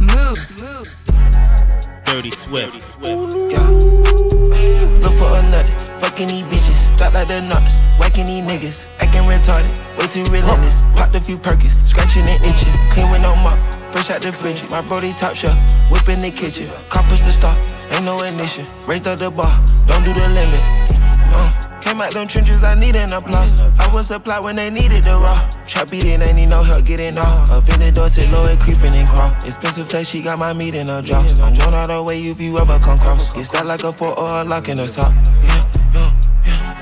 Move. Dirty Swift. Yeah. Look for a nut. Fucking these bitches. Talk like the nuts. Whacking these niggas. Acting retarded. Way too relentless. Popped a few perkins. Scratching and itching. Clean with no mop. Fresh out the fridge. My brody top shelf. Whip in the kitchen. Coppers the star. Ain't no ignition. Raised up the bar. Don't do the limit. No. Came out them trenches, I need an applause. I was supplied when they needed the raw. Trap beating, ain't need no help getting off. Up in the door, sit low and creeping and crawl. Expensive taste, she got my meat in her jaws. I'm drawn all the way if you ever come cross. Get stacked like a 4 or a lock in the top.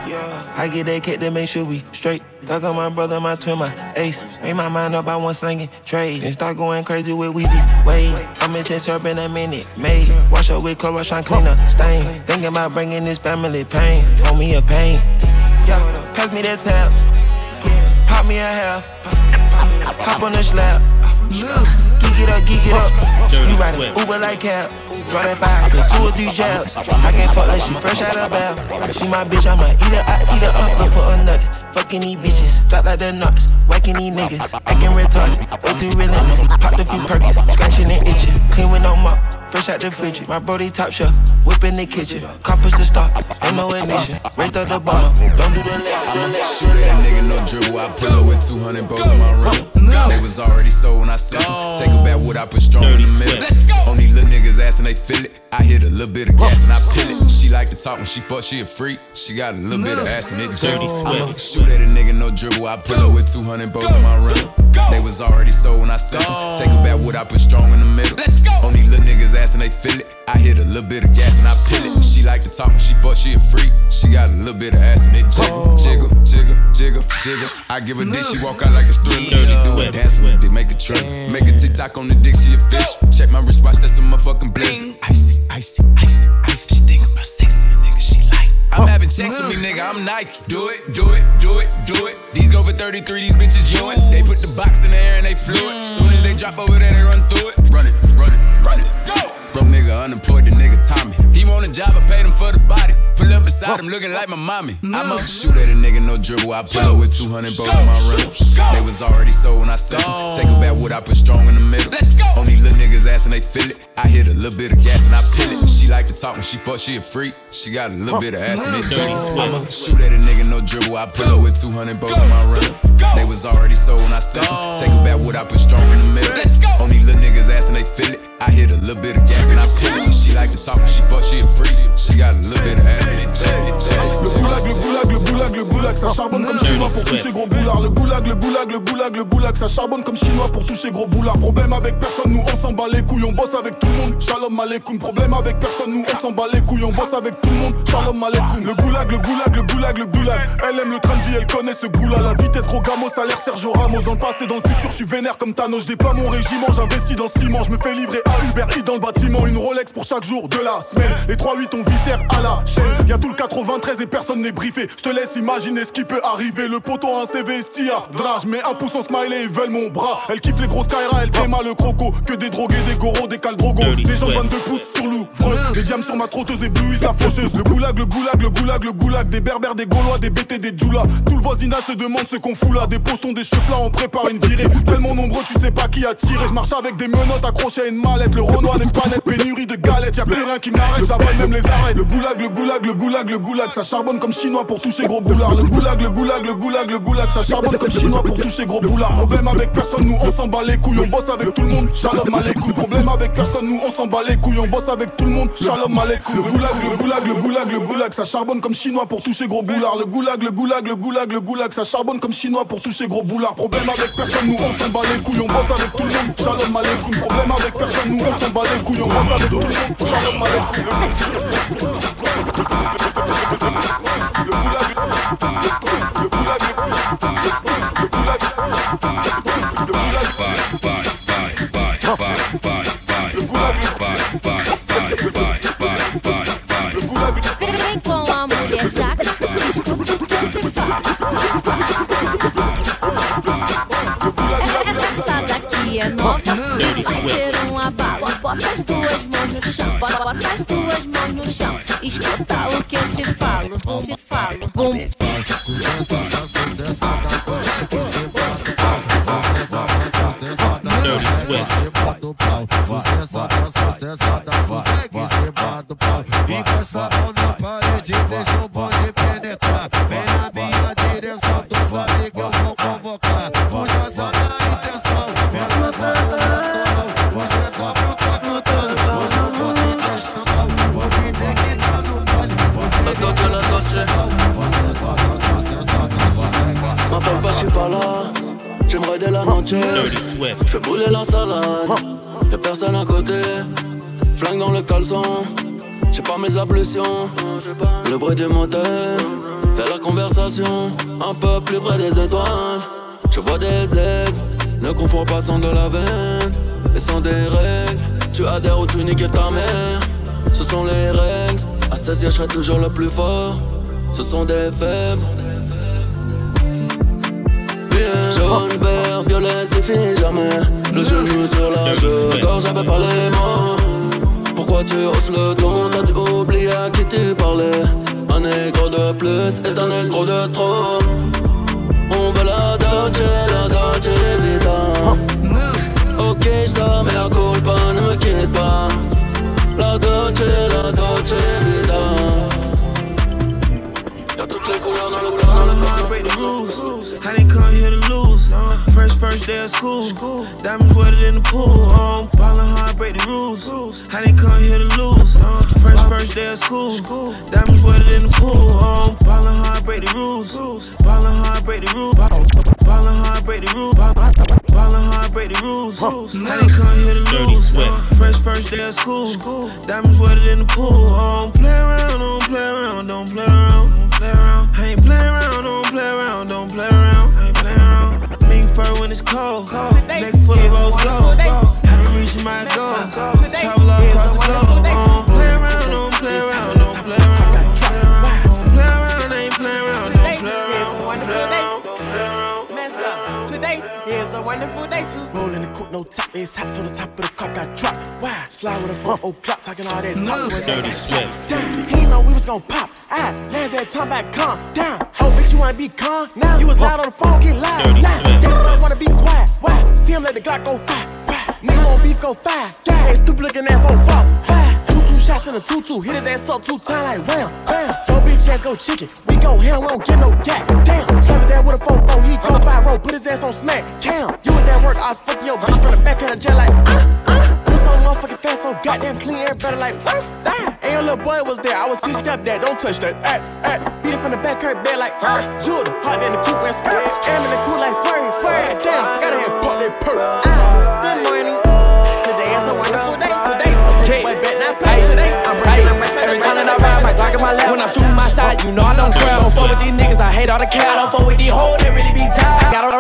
Yeah. I get that cake to make sure we straight. Fuck on my brother, my twin, my ace. Made my mind up, I want slanging trades. And start going crazy with Weezy. Wait, I'm missing syrup in a minute. Made, wash up with chlorine, trying clean up stain. Thinking about bringing this family pain. Hold me a pain. Yeah, pass me the tabs. Pop me a half. Pop on the slap. Geek it up, you riding Uber like cab. Draw that fire, 2 or 3 jabs. I can't fuck like she fresh out of bath. She my bitch, I might eat her, I eat her up. Look for a nut, fucking these bitches. Drop like the nuts, whacking these niggas. Acting retarded, way too relentless. Popped a few perkins, scratching and itching. Clean with no mop, fresh out the fridge. My brody top shelf, whip in the kitchen. Coppers to stop, ain't no ignition. Raised up the bottom, don't do the left. I'm not shooting that nigga, no dribble. I pull up with 200 bows in my room. They was already sold when I sent them. Take a back wood, I put strong in the middle. On these little niggas ass and they feel it. I hit a little bit of gas and I peel it. She like to talk when she fuck, she a freak. She got a little bit of ass and it dirty. I'ma shoot at a nigga, no dribble. I pull up with 200 bows in my room. They was already sold when I sent them. Take a back wood, I put strong in the middle. On these little niggas ass and they feel it. I hit a little bit of gas and I peel it. She like to talk when she fuck, she a freak. She got a little bit of ass and it jiggle, jiggle, jiggle, jiggle, jiggle. I give a dick, she walk out like a thriller. She do a dance with it, make a trip, make a TikTok on the dick, she a fish. Check my wristwatch, that's a motherfucking blizzard. Icy, icy, icy, icy. She think about sexy nigga, she like. I'm having checks with me, nigga. I'm Nike. Do it, do it, do it, do it. These go for 33. These bitches Ewins. They put the box in the air and they flew it. Soon as they drop over there, they run through it. Run it, run it, run it. Go. Broke nigga, unemployed, the nigga Tommy. He want a job, I paid him for the body. Pull up beside him, looking like my mommy. I'ma shoot at a nigga, no dribble. I pull up with 200 bows in my room. They was already sold when I sent them. Take a back wood, I put strong in the middle. On these little niggas ass and they feel it. I hit a little bit of gas and I peel it. She like to talk when she fuck, she a freak. She got a little bit of ass and it jiggle. I'ma shoot at a nigga, no dribble. I pull up with 200 bows in my room. They was already sold when I sent them. Take a back wood, I put strong in the middle. On these little niggas ass and they feel it. I hit a little bit of gas and I peel it. She like to talk when she fuck, she a freak. She got a little bit of ass and it jiggle. Le goulag, ça charbonne comme chinois pour tous ces gros boulards. Le goulag, ça charbonne comme chinois pour tous ces gros boulards. Problème avec personne, nous on s'en bat les couilles, on bosse avec tout le monde. Shalom aleikoum. Problème avec personne, nous on s'en bat les couilles, on bosse avec tout le monde. Shalom aleikoum. Le goulag. Elle aime le train de vie, elle connaît ce goût là. La vitesse Rogamos, ça a l'air Sergio Ramos. Dans le passé, dans le futur, je suis vénère comme Thanos. Je déploie mon régiment, j'investis dans le ciment. Je me fais livrer à Uber Eats dans le bâtiment. Une Rolex pour chaque jour de la semaine. Les 3-8 on viscère à la chaîne. Y'a tout le 93 et personne n'est briefé. Je te laisse imaginer ce qui peut arriver. Le poteau a un CV, Sia, Drage. Mets un pouce en smiley, ils veulent mon bras. Elle kiffe les grosses Kaira, elle téma le croco. Que des drogués, des goros, des caldrogos. Des gens de 22 pouces sur l'ouvreuse. Des diams sur ma trotteuse, éblouissent la faucheuse. Le goulag. Des berbères, des gaulois, des bétés, des djoulas. Tout le voisinage se demande ce qu'on fout là. Des pochetons, des cheveux là, on prépare une virée. Tellement nombreux, tu sais pas qui a tiré. Je marche avec des menottes accrochées à une mallette. Le Renoir n'est pas net, pénurie de galettes. Y'a plus rien qui m'arrête, j'avale même les arrêts. Le goulag. Ça charbonne comme chinois pour toucher gros boulard. Le goulag, ça charbonne comme chinois pour toucher gros boulard. Problème avec personne, nous on s'en bat les couilles, on bosse avec tout le monde. Shalom aleikoum. Problème avec personne, nous on s'en bat les couilles, on bosse avec tout le monde. Shalom aleikoum. Le goulag, ça charbonne comme chinois pour toucher gros boulard. Le goulag, ça charbonne comme chinois pour toucher gros boulard. Problème avec personne, nous on s'en bat les couilles, on bosse avec tout le monde. Shalom aleikoum. Problème avec personne, nous on s'en bat les couilles, on bosse avec tout le monde. Shalom aleikoum. Bota as duas mãos no chão. Escuta o que eu te falo. Bom. vai, do pau, sucessa da sucessa da sossegue cima do pau. Encosta a mão na parede, deixa o bonde penetrar. Vem na minha direção, dos amigos eu vou convocar. Puxa só na intenção, vem na sua natural. Hoje é dobro, tá cantando, hoje eu vou te deixar mal. Vou te ter que dar no baile, você tem que dar no chão. Ma papa, je suis pas là. J'aimerais des lames entières, j'fais brûler la salade, y'a personne à côté, flingue dans le caleçon, j'ai pas mes ablutions, le bruit du moteur, fais la conversation, un peu plus près des étoiles, je vois des aigles, ne confonds pas sans de la veine, et sans des règles, tu adhères ou tu niques ta mère, ce sont les règles, à 16 je serai toujours le plus fort, ce sont des faibles. Jaune, vert, violet, c'est fini jamais. Le genou sur la joue, gorge avec par les mains. Pourquoi tu hausses le ton? T'as-tu oublié à qui tu parlais? Un négro de plus est un négro de trop. On veut la Dolce Vita. Ok, j't'aime, mais la culpa ne me quitte pas. La Dolce Vita. Y'a toutes les couleurs dans le plan. I didn't come here to lose. First day of school. Diamonds wetter in the pool. Ballin' hard, break the rules. I didn't come here to lose. First day of school. Diamonds wetter in the pool. Ballin' hard, break the rules. Ballin' hard, break the rules. Ballin' hard, break the rules. Ballin' hard, break the rules. I didn't come here to lose. First day of school. Diamonds wetter in the pool. Don't play around, don't play around, don't play around, don't play around. I ain't play around, don't play around, don't play around, I ain't play around. Mink fur when it's cold. Neck full of rose gold. Haven't reached my goals. Travel all across the globe. Don't play around, don't play around, don't play around, don't play around, don't play around, I ain't play around, don't play around, don't play around, don't play around. Mess up. Today is a wonderful day too. Rolling the coupe, no top, it's hot, so the top of the cup got dropped. Why? Slide with a front old clock, talking all that talk. Dirty slips. He know we was gon' pop. I lands that time back, calm down. Oh, bitch, you wanna be calm now? You was loud on the phone, get loud. Nah, don't wanna be quiet. Why? See him let the Glock go fire. Nigga won't beef, go fire. Yeah, stupid looking ass on false. Fire. Two shots in a 2-2. Hit his ass up 2 times like wham, bam. Yo, bitch ass go chicken. We go hell, we don't get no gap. Damn, slap his ass with a 4-4. He go 5-roll, put his ass on smack. Damn, you was at work, I was fucking your bitch from the back of the jet like motherfucking fast, so goddamn clean, everybody like, what's that? And your little boy was there, I was his stepdad, don't touch that, beat it from the back, her bed like, Judah, hot in the coupe and skirt, am in the coupe like, swear, swear, damn, gotta have pop that perk. Good morning, today is a wonderful day, today, my bet not pay today, I'm breaking my side, every time that I ride, my Glock in my lap, when I'm shooting my shot, you know I don't care, don't fuck with these niggas, I hate all the cat, I don't fuck with these hoes, they really be tired, got a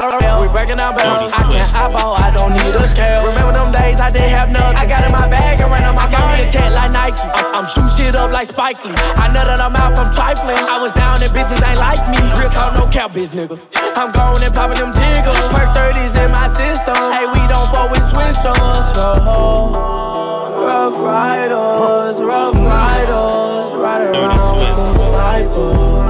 we breaking our bounds, I can't eyeball, I don't need a scale, remember them days I didn't have nothing, I got in my bag and ran on my gun, it's head like Nike, I'm shooting shit up like Spike Lee, I know that I'm out from trifling, I was down and bitches ain't like me, real talk no cap bitch nigga, I'm gone and popping them jiggles, perk 30s in my system, hey we don't fuck with Swiss songs, rough riders, ride around with snipers.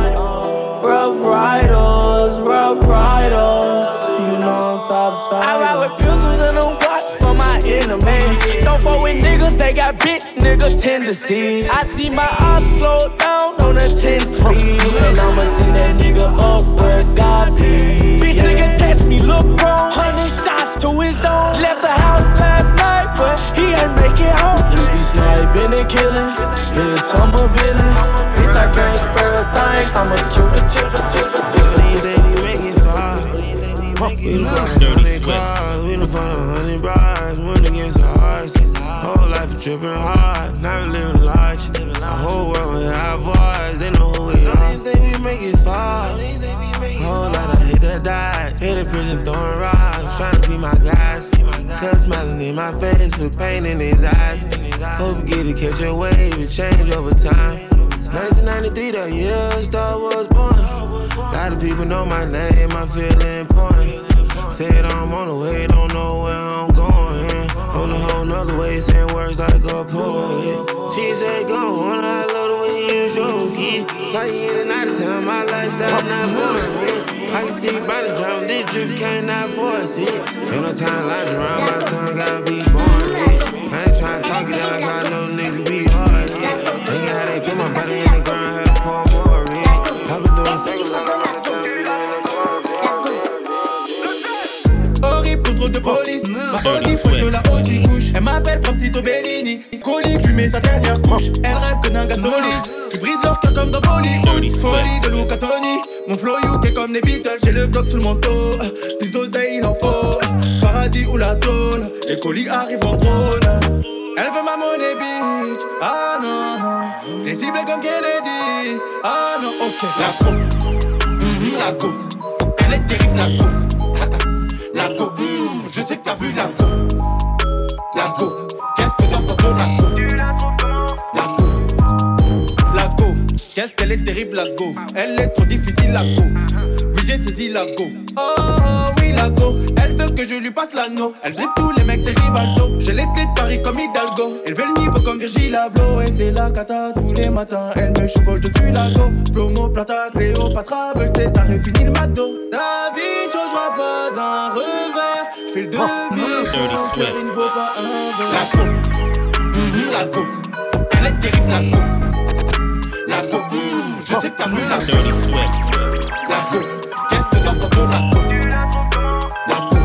Rough riders, you know I'm top side. I ride with pistols and them watch for my enemies. Don't fuck with niggas, they got bitch nigga tendencies. I see my ops slow down on a 10 speed, and I'ma send that nigga up where God be. Bitch nigga test me, look wrong, 100 shots to his dome. Left the house last night, but he ain't make it home. You be sniping and killing, you tumble villain. I can't spare a thing, I'ma kill the children. We done fought 100 brides, went against the odds. Whole life is trippin' hard, not living large. The whole world with our voice, they know who we are. These days we make it far. Whole lot I hate that die, hit the prison throwing rocks. Tryna feed my guys, cuz smiling in my face with pain in his eyes. Hope we get to catch a wave, it change over time. 1993, that year Star was born. A lot of people know my name, I feel important. Said I'm on the way, don't know where I'm going. On the whole nother way, saying words like a poet. She said, go on, I love the way you show. road, yeah. Playing the night time, my life that not moving. I can see by the drum, this drip can't out for us, yeah. Ain't no time life around, my son gotta be born, yeah. I ain't tryna talk it out, I know niggas be hard, yeah. Think how they put my body in the ground, had to pour more, yeah. I been doing seconds like I'm out of time, yeah, yeah. Horrible, contrôle de police, ma ordi faut de la OG couche. Elle m'appelle Francito Bellini, colique, lui met sa dernière couche. Elle rêve que d'un gars solide, qui brise leur cœur comme dans Bollywood. Folie de Luca Toni, mon flow you t'es comme les Beatles. J'ai le Glock sous le manteau, plus d'oseille il en faut. Paradis ou la tôle, les colis arrivent en drone. Elle veut ma monnaie bitch, ah non non. T'es ciblé comme Kennedy, ah non ok. La go, la go, elle est terrible la go. La go, je sais que t'as vu la go. La go, qu'est-ce que t'en penses de la go? La go, la go, qu'est-ce qu'elle est terrible la go. Elle est trop difficile la go, oui j'ai saisi la go. Oh oui la go, elle veut que je lui passe l'anneau. Elle drip tous les mecs c'est Rivaldo. J'ai les clés de Paris comme Hidalgo. Elle veut le niveau comme Virgil Abloh. Et c'est la cata tous les matins. Elle me chevauche dessus la go. Plomo, Plata, Cléopatra, veulent César et finit le McDo. La vie ne changera pas d'un revers. J'fais le devis, mon cœur il ne vaut pas un verre. La go, elle est terrible la go. La go, je sais que t'as vu la go. La go, qu'est-ce que t'en penses de la go? La go,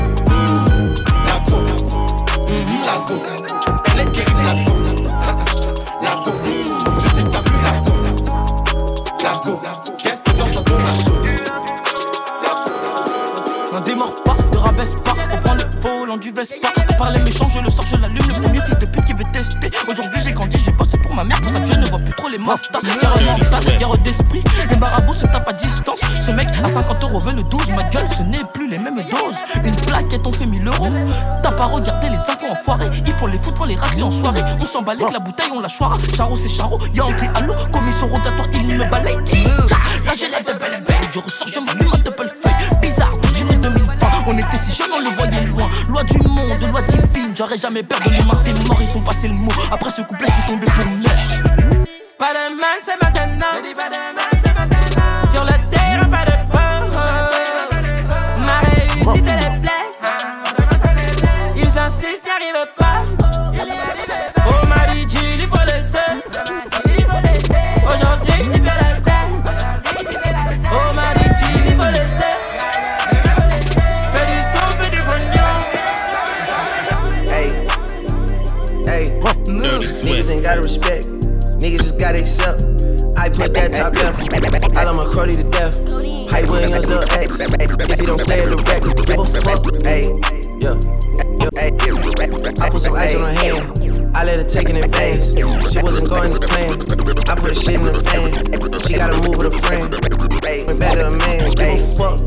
la go, la go, elle est terrible la go. La go, je sais que t'as vu la go. La go, qu'est-ce que t'en penses de la go? N'en démords pas, ne rabaisse pas, on prend le volant du Vespa. On parle les méchants, je le sors, je l'allume, le premier fils de pute qui veut tester. Aujourd'hui j'ai grandi, j'ai bossé pour ma mère, pour ça que je ne vois plus trop les mastas. Guerre mentale, guerre d'esprit, les marabouts se tapent à distance. Ce mec à 50€ veut le 12, ma gueule ce n'est plus les mêmes doses. Une plaquette on fait 1000€, t'as pas regardé les infos enfoirés. Ils font les foutre, font les racler en soirée. On s'emballe avec la bouteille, on la choira. Charo c'est Charo, y'a un clé à l'eau. Commission rotatoire, il me balaye. Là j'ai la de belle belle, je ressors, je m'allume un double feuille. Bizarre, on était si jeunes, on le voyait loin. Loi du monde, loi divine, j'aurais jamais peur de l'humain. C'est mort, ils sont passés le mot. Après ce couplet, je suis tombé pour mort. Pas de mal, c'est maintenant. Sur le terrain, pas de peur. Ma réussite, elle est pleine. Ils insistent, n'y arrivent pas. Oh, Marie, tu lui faut le seul. Aujourd'hui, tu fais la scène. Oh, Marie, tu lui faut le seul. Niggas ain't gotta respect, niggas just gotta accept. I put that top left, I love my cruddy to death. Hype Williams, Lil X, if you don't stay at the record, give a fuck. Ayy, yeah, I put some ice on her hand, I let her take it in phase. She wasn't going as planned, I put her shit in the fan. She gotta move with a friend, went back to a man. Give a fuck,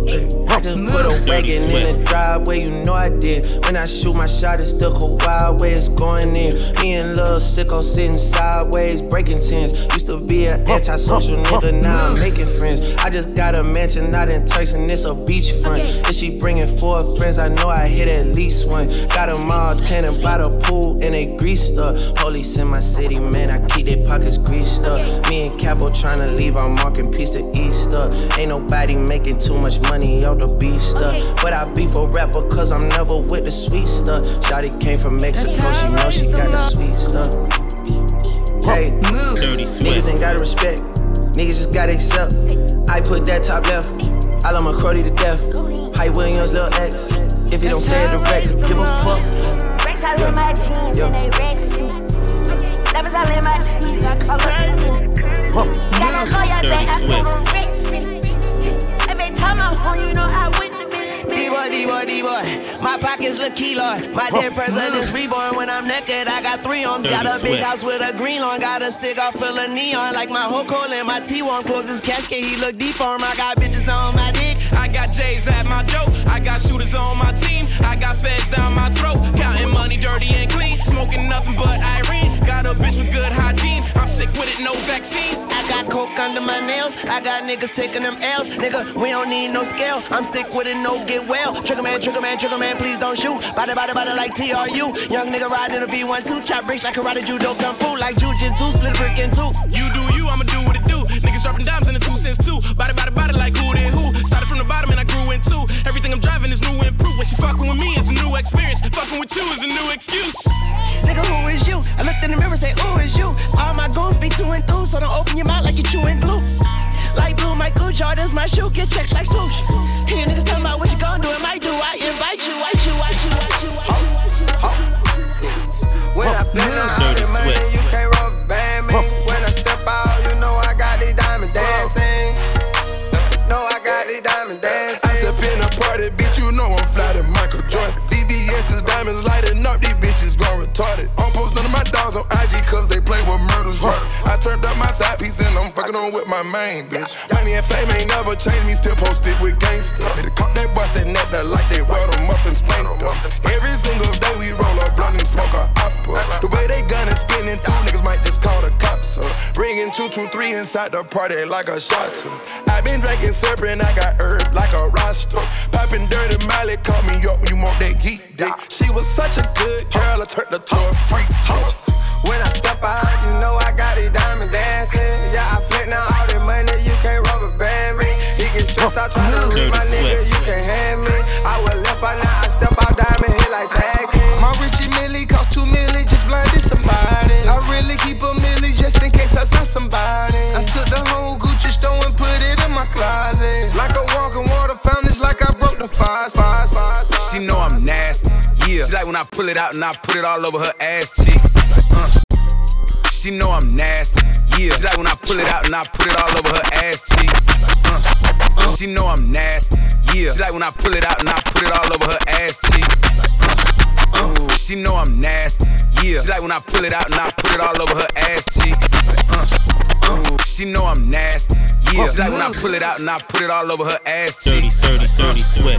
I just put a wagon in the driveway, you know I did. When I shoot my shot, it's the whole wild way it's going in. Me and Lil Sicko sitting sideways, breaking tens. Used to be an antisocial nigga, now I'm making friends. I just got a mansion out in Turks and it's a beachfront. If she bringing 4 friends, I know I hit at least one. Got them all tanning by the pool and they greased up. Police in my city, man, I keep their pockets greased up. Me and Capo trying to leave, I'm marking peace to Easter. Ain't nobody making too much money off the beef stuff. But I beef a rapper cause I'm never with the sweet stuff. Shawty came from Mexico, she know she got the sweet stuff. Hey, niggas ain't gotta respect, niggas just gotta accept. I put that top left, I love my cruddy to death. Hype Williams, Lil X, if you don't say it direct, give a fuck. Rex all in my jeans and they racks. Diamonds all in my teeth, I call them gotta go your day, I call them racks. Every time I'm home, you know I win. D-boy, D-boy, D-boy, my pockets look key, Lord. My dead president is reborn. When I'm naked, I got 3 arms. Got a big house with a green lawn. Got a cigar full of neon. Like my whole coal and my T1. Close his casket, he look deformed. I got bitches on my dick, I got J's at my dope. I got shooters on my team, I got feds down my throat. Counting money dirty and clean, smoking nothing but Irene. Got a bitch with good hygiene, I'm sick with it, no vaccine. I got coke under my nails, I got niggas taking them L's. Nigga, we don't need no scale, I'm sick with it, no get well. Trigger man, trigger man, trigger man, please don't shoot. Body, body, body like TRU. Young nigga riding a V12, chop bricks like karate, judo, kung fu. Like jujitsu, split a brick in 2. You do you, I'ma do what it do. niggas dropping dimes in the 2 cents too. Body, body, body like who did who. Started from the bottom and I grew in two. Everything I'm driving is new and improved. When she fucking with me is a new experience. Fucking with you is a new excuse. Nigga, who is you? I looked in the mirror and said, ooh, is you. All my goons be two and through, so don't open your mouth like you chewing glue. Light blue, my cool, Jordan's my shoe, get checks like swoosh. Here niggas talking about what you gon' do, it might do. I invite you, I you, I you, I you, I you. Huh? Huh? When I feel like I'm money, you can't roll band me. When I step out, you know I got these diamond dancing. Know I got these diamond dancing. I step in a party, bitch, you know I'm fly to Michael Jordan. VVS's diamonds lighting up, these bitches gone retarded. I'm posting on my dogs on IG cause they play with murder's work. I turned up my side piece and I'm fucking on with my main bitch. Money and fame ain't never changed me, still posted with gangsters. They caught that boy said that they like they rolled them up and spanked them. Every single day we roll a blunt and smoke a opera. The way they gun is spinning through, niggas might just call the cops up. Bringing 223 inside the party like a shot. I been drinking serpent, I got herb like a roster. Popping dirty Miley, call me up when you want that geek dick. She was such a good girl, I turned her to a freak. When I step out, you know I got these diamond dancing. Yeah, I flip now all the money, you can't rubber band me. He get stressed out trying to reach my nigga, you can't hand me. I was left out, now I step out diamond hit like taxi. My Richie Millie cost 2 million, just blinded somebody. I really keep a milli just in case I saw somebody. I took the whole Gucci store and put it in my closet. Like a walking water fountain, it's like I broke the five. She know I'm nasty, yeah. She like when I pull it out and I put it all over her ass cheeks. She know I'm nasty, yeah. She like when I pull it out and I put it all over her ass cheeks. She know I'm nasty, yeah. She like when I pull it out and I put it all over her ass cheeks. She know I'm nasty, yeah. She like when I pull it out and I put it all over her ass cheeks. She know I'm nasty, yeah. She like when I pull it out and I put it all over her ass cheeks. Dirty sweat.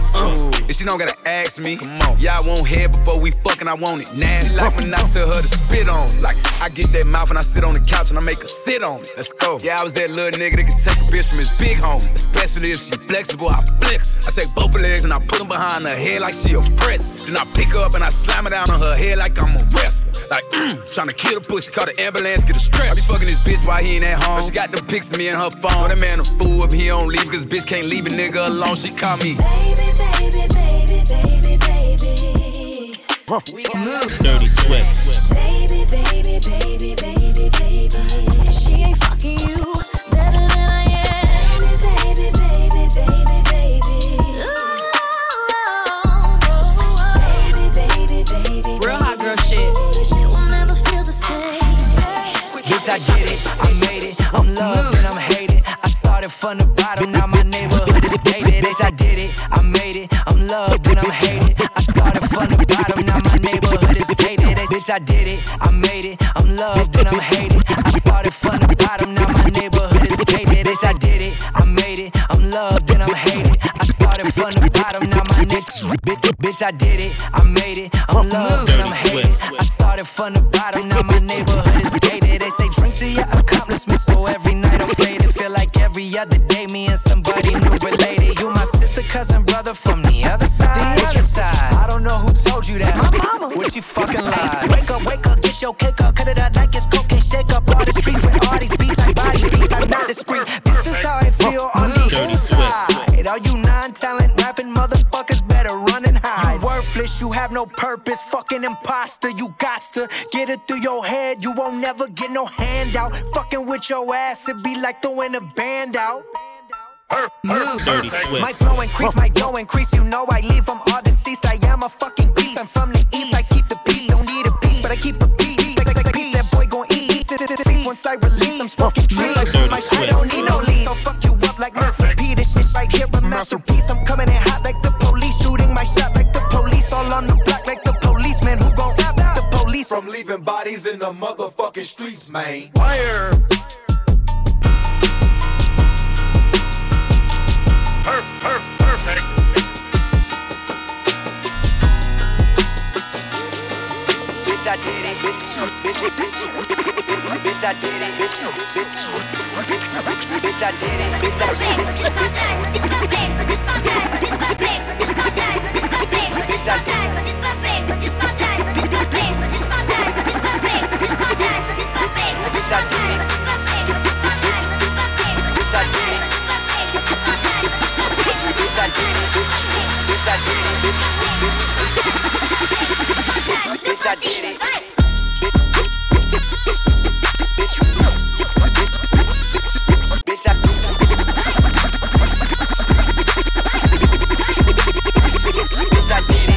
If she don't gotta ask me, yeah, I won't head before we fuckin', I want it nasty. She like when I tell her to spit on it. Like I get that mouth and I sit on the couch and I make her sit on it. Let's go. Yeah, I was that little nigga that could take a bitch from his big home. Especially if she flexible, I flex. I take both her legs and I put them behind her head like she a pretz. Then I pick her up and I slam her down on her head like I'm a wrestler. Like, tryna kill the pussy, call the ambulance, get a stretch. I be fucking this bitch while he ain't at home. She got them pics of me in her phone. Oh, that man a fool if he don't leave, cause bitch can't leave a nigga alone. She call me Baby. We got Dirty Swift. Baby. She ain't fucking you better than I am. Baby. Oh. Real hot girl shit. This shit will never feel the same. Yes, I get it. I made it. I'm loved and I'm hated. I started from the bottom. Now my neighborhood is dated. Yes, I did it. I made it. I'm loved and I'm hated. I started from the bottom. Now my neighborhood is dated. Bitch, I did it. I made it. I'm loved and I'm hated. I started from the bottom. Now my neighborhood is dated. Bitch, I did it. I made it. I'm loved and I'm hated. I started from the bottom. Now my bitch, I did it. I made it. I'm loved and I'm hated. I started from the bottom. Now my neighborhood is dated. They say drink to your accomplishments. So every night I'm faded. Feel like every other day me and somebody new related. You my sister, cousin, brother from the other side. I don't know who told you that. My mama. What she fucking lied. Wake up, get your cake up. Cut it out like it's cocaine. Shake up all the streets with all these beats. I body beats, I'm not discreet. This is how I feel on the inside. All you non-talent rapping motherfuckers better run and hide. You worthless, you have no purpose. Fucking imposter, you gots to get it through your head. You won't never get no handout. Fucking with your ass, it be like throwing a band out. My flow increase, my dough increase. You know I leave from all deceased. I am a fucking beast. I'm from the east. I keep the peace. Don't need a beast, but I keep a peace. Like that boy gon' eat. Once I release, I'm smoking trees. I don't need no leads. So fuck you up like Mr. P. This shit right here, a masterpiece. I'm coming in hot like the police, shooting my shot like the police. All on the block like the policeman. Who gon' stop the police from leaving bodies in the motherfucking streets, man? Fire. Perfect. Bitch, I did it. Bitch, I did it. Bitch, I did it. Bitch, I did it. I did it. Bitch, I did it.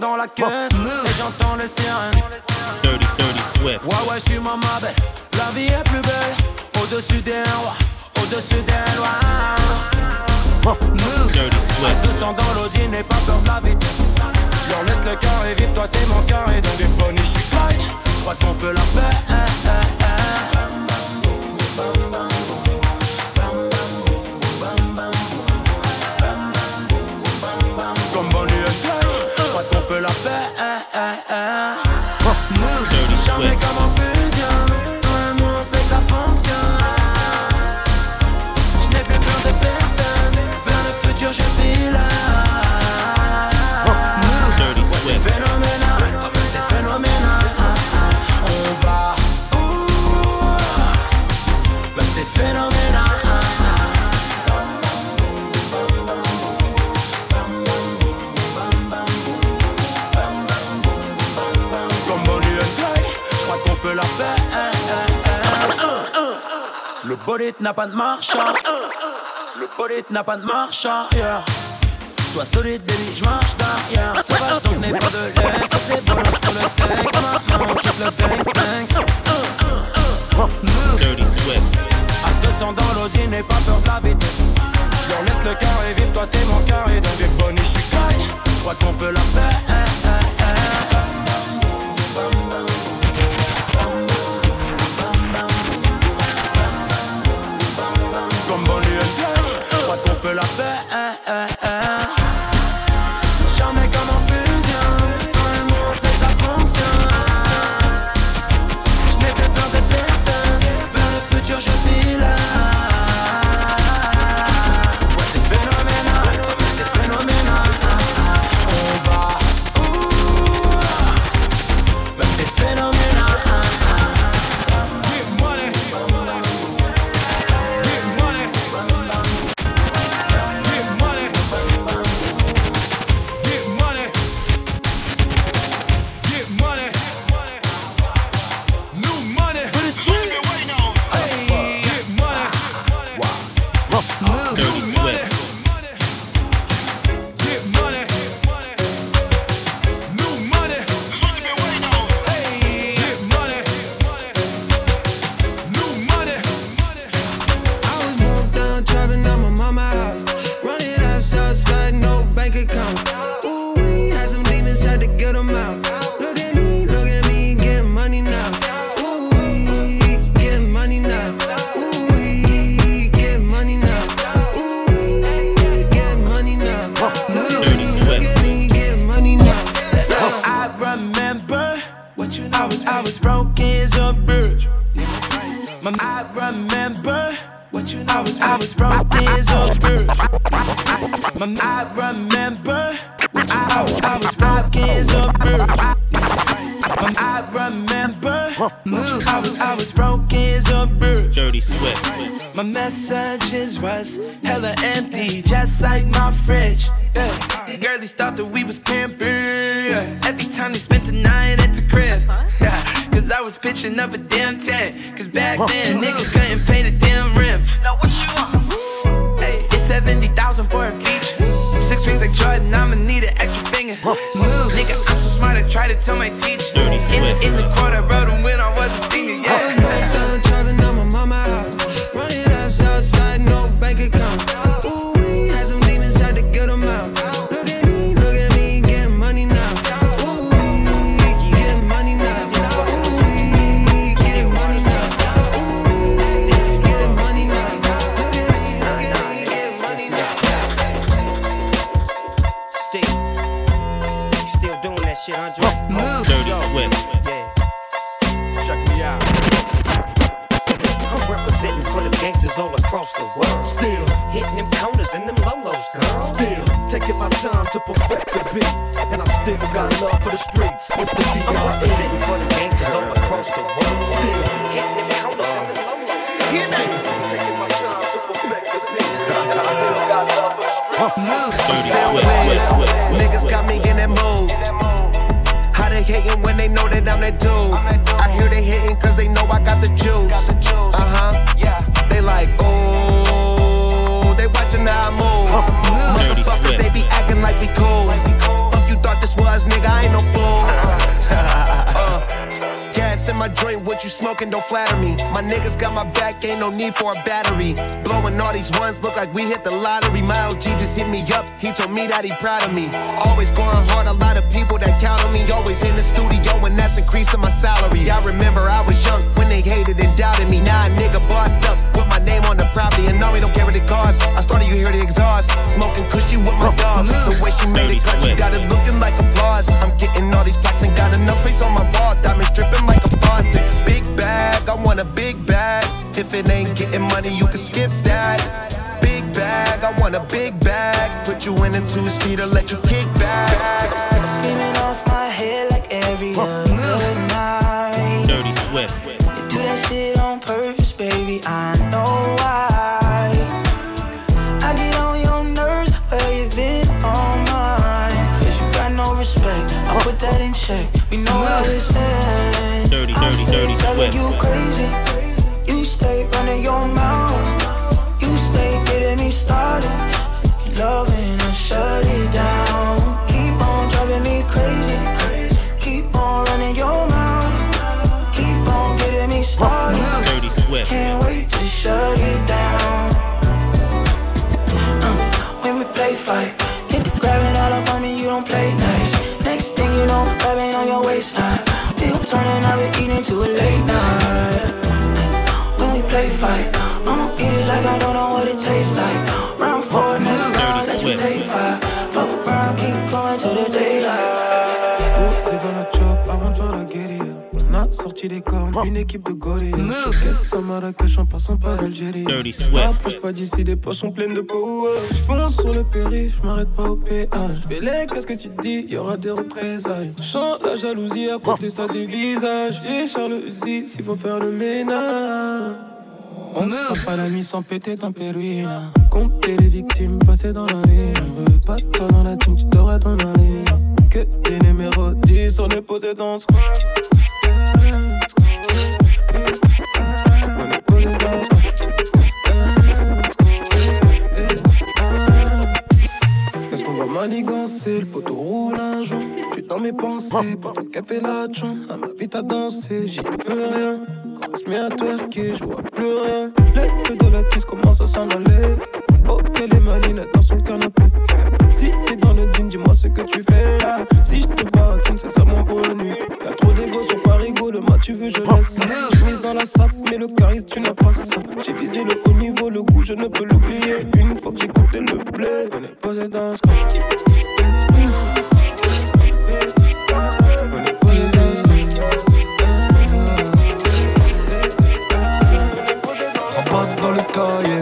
Dans la caisse et j'entends les sirènes. Dirty, dirty, swift. Ouais, ouais, je suis ma belle. La vie est plus belle. Au-dessus des rois, au-dessus des lois. Move. Dirty, swift. À 200 dans l'audi, n'aie pas peur de la vitesse. Je leur laisse le cœur et vive. Toi, t'es mon cœur et donc des ponies, je suis Clyde. Je crois qu'on veut la paix. Le bolide n'a pas de marche. Le bolide n'a pas de marche arrière. Sois solide, baby, j'marche derrière. Sauvage, donc n'aie pas de laisse. Les bolos sur le texte. Maintenant, quitte le banks. Dirty Swift. À 200 dans l'audi, n'aie pas peur de la vitesse. Je leur laisse le cœur et vive. Toi, t'es mon cœur et donc vive Bonnie, j'suis caille. J'crois qu'on veut la paix. La paix, jamais comme en fusion, toi et moi on sait que ça fonctionne. Je n'ai plus peur de personne, vers le futur je pile. Ouais, c'est phénoménal, on va ouh, bah c'est phénoménal. What you know I was broke as a bird. I remember I was broke as a bird. I remember I was broke as a bird. Dirty Swift. My messages was hella empty, just like my fridge. Yeah. Girlies thought that we was camping. Yeah. Every time they spent the night at the crib. Yeah. Cause I was pitching up a damn tent. Cause back then niggas couldn't pay the damn rim. Now what you want? Hey, it's 70,000 for a feature. 6 rings like Jordan, I'ma need an extra finger. Nigga, I'm so smart I try to tell my teacher. In the court I wrote him when I was a senior, yeah. I was back down driving on my mama house. Running up Southside, no bank account. Ooh, we had some demons, had to get them out. Shit, move. Dirty Swift. Yeah. Check me out. I'm representing for the gangsters all across the world. Still hitting them corners and them lolos, girl. Still taking my time to perfect the beat, and I still got love for the streets. What's the deal? I'm representing for the gangsters all across the world. Still hitting them corners and them lolos, girl. Still taking my time to perfect the beat, and I still got love for the streets. Move. Dirty Swift. Niggas got me in that mode. How they hatin' when they know that I'm that dude? I hear they hatin' cause they know I got the juice. Yeah. They like, oh, they watchin' how I move. Motherfuckers, they be actin' like we cool. Fuck you thought this was, nigga, I ain't no fool. Gas in my joint, what you smokin', don't flatter me. My niggas got my back, ain't no need for a battery. Blowin' all these ones, look like we hit the lottery. My OG just hit me up, he told me that he proud of me. Always going hard, a lot of people that count on me. Always in the studio, and that's increasing my salary. I remember I was young when they hated and doubted me. Now a nigga bossed up, with my name on the property. And now we don't care what it costs, I started, you hear the exhaust. Smoking cushy with my dogs, the way she made it cut, you got it looking like applause. I'm getting all these plaques and got enough space on my ball. Diamonds dripping like a faucet. Big bag, I want a big bag. If it ain't getting money, you can skip that. Big bag, I want a big bag. Put you in a two-seater, let you kick back. I'm screaming off my head like every other night. Dirty Swift. You do that shit on purpose, baby, I know why. I get on your nerves, where you been on mine. Cause you got no respect, I put that in check. We know how this ends. Dirty Swift. You crazy, you stay running your mouth. You stay getting me started. You loving and shut it down. Keep on driving me crazy. Keep on running your mouth. Keep on getting me started. Dirty Swift. Can't wait to shut it down. When we play fight, get the grabbing out up on me, you don't play nice. Next thing you know, grabbing on your waistline. Turning out and eating to a late night. When we play fight, I'ma eat it like I don't know what it tastes like. Round four, next round, let you take five. Fuck around, keep going to the daylight. Oh, c'est dans la chop, avant de faire la guérilla. On a sorti des cornes, une équipe de gorilles. Qu'est-ce à Marrakech en passant par l'Algérie. Approche pas d'ici, des poches sont pleines de power. J'fonce sur le périph', j'm'arrête pas au péage. Bélé, qu'est-ce que tu dis, y'aura des représailles. Chante la jalousie, à côté ça des visages. Et Charles Uzi, s'il faut faire le ménage. On ne sort pas la nuit sans péter d'un péruin. Compter les victimes, passer dans la rue. On veut pas toi dans la team, tu devrais t'en aller. Que des numéros 10, on est posé dans ce coin. Qu'est-ce qu'on va manigancer, le poteau roule un joint. J'suis dans mes pensées, pour ton café la chante. À ma vie t'as dansé, j'y peux rien. Quand on se met à twerker, je vois plus rien. Les feux de la tisse commencent à s'en aller. Oh, qu'elle est maline, dans son canapé. Si t'es dans le din, dis-moi ce que tu fais là. Si je te patine, c'est seulement pour une nuit. Y'a trop d'égo sur Parigo, le mat tu veux, je laisse ça. Je mise dans la sape, mais le charisme, tu n'as pas ça. J'ai visé le haut niveau, le goût, je ne peux l'oublier. Une fois que j'ai coupé le blé, on est posé dans ce coin. On est posé dans ce coin. On passe dans le cahier.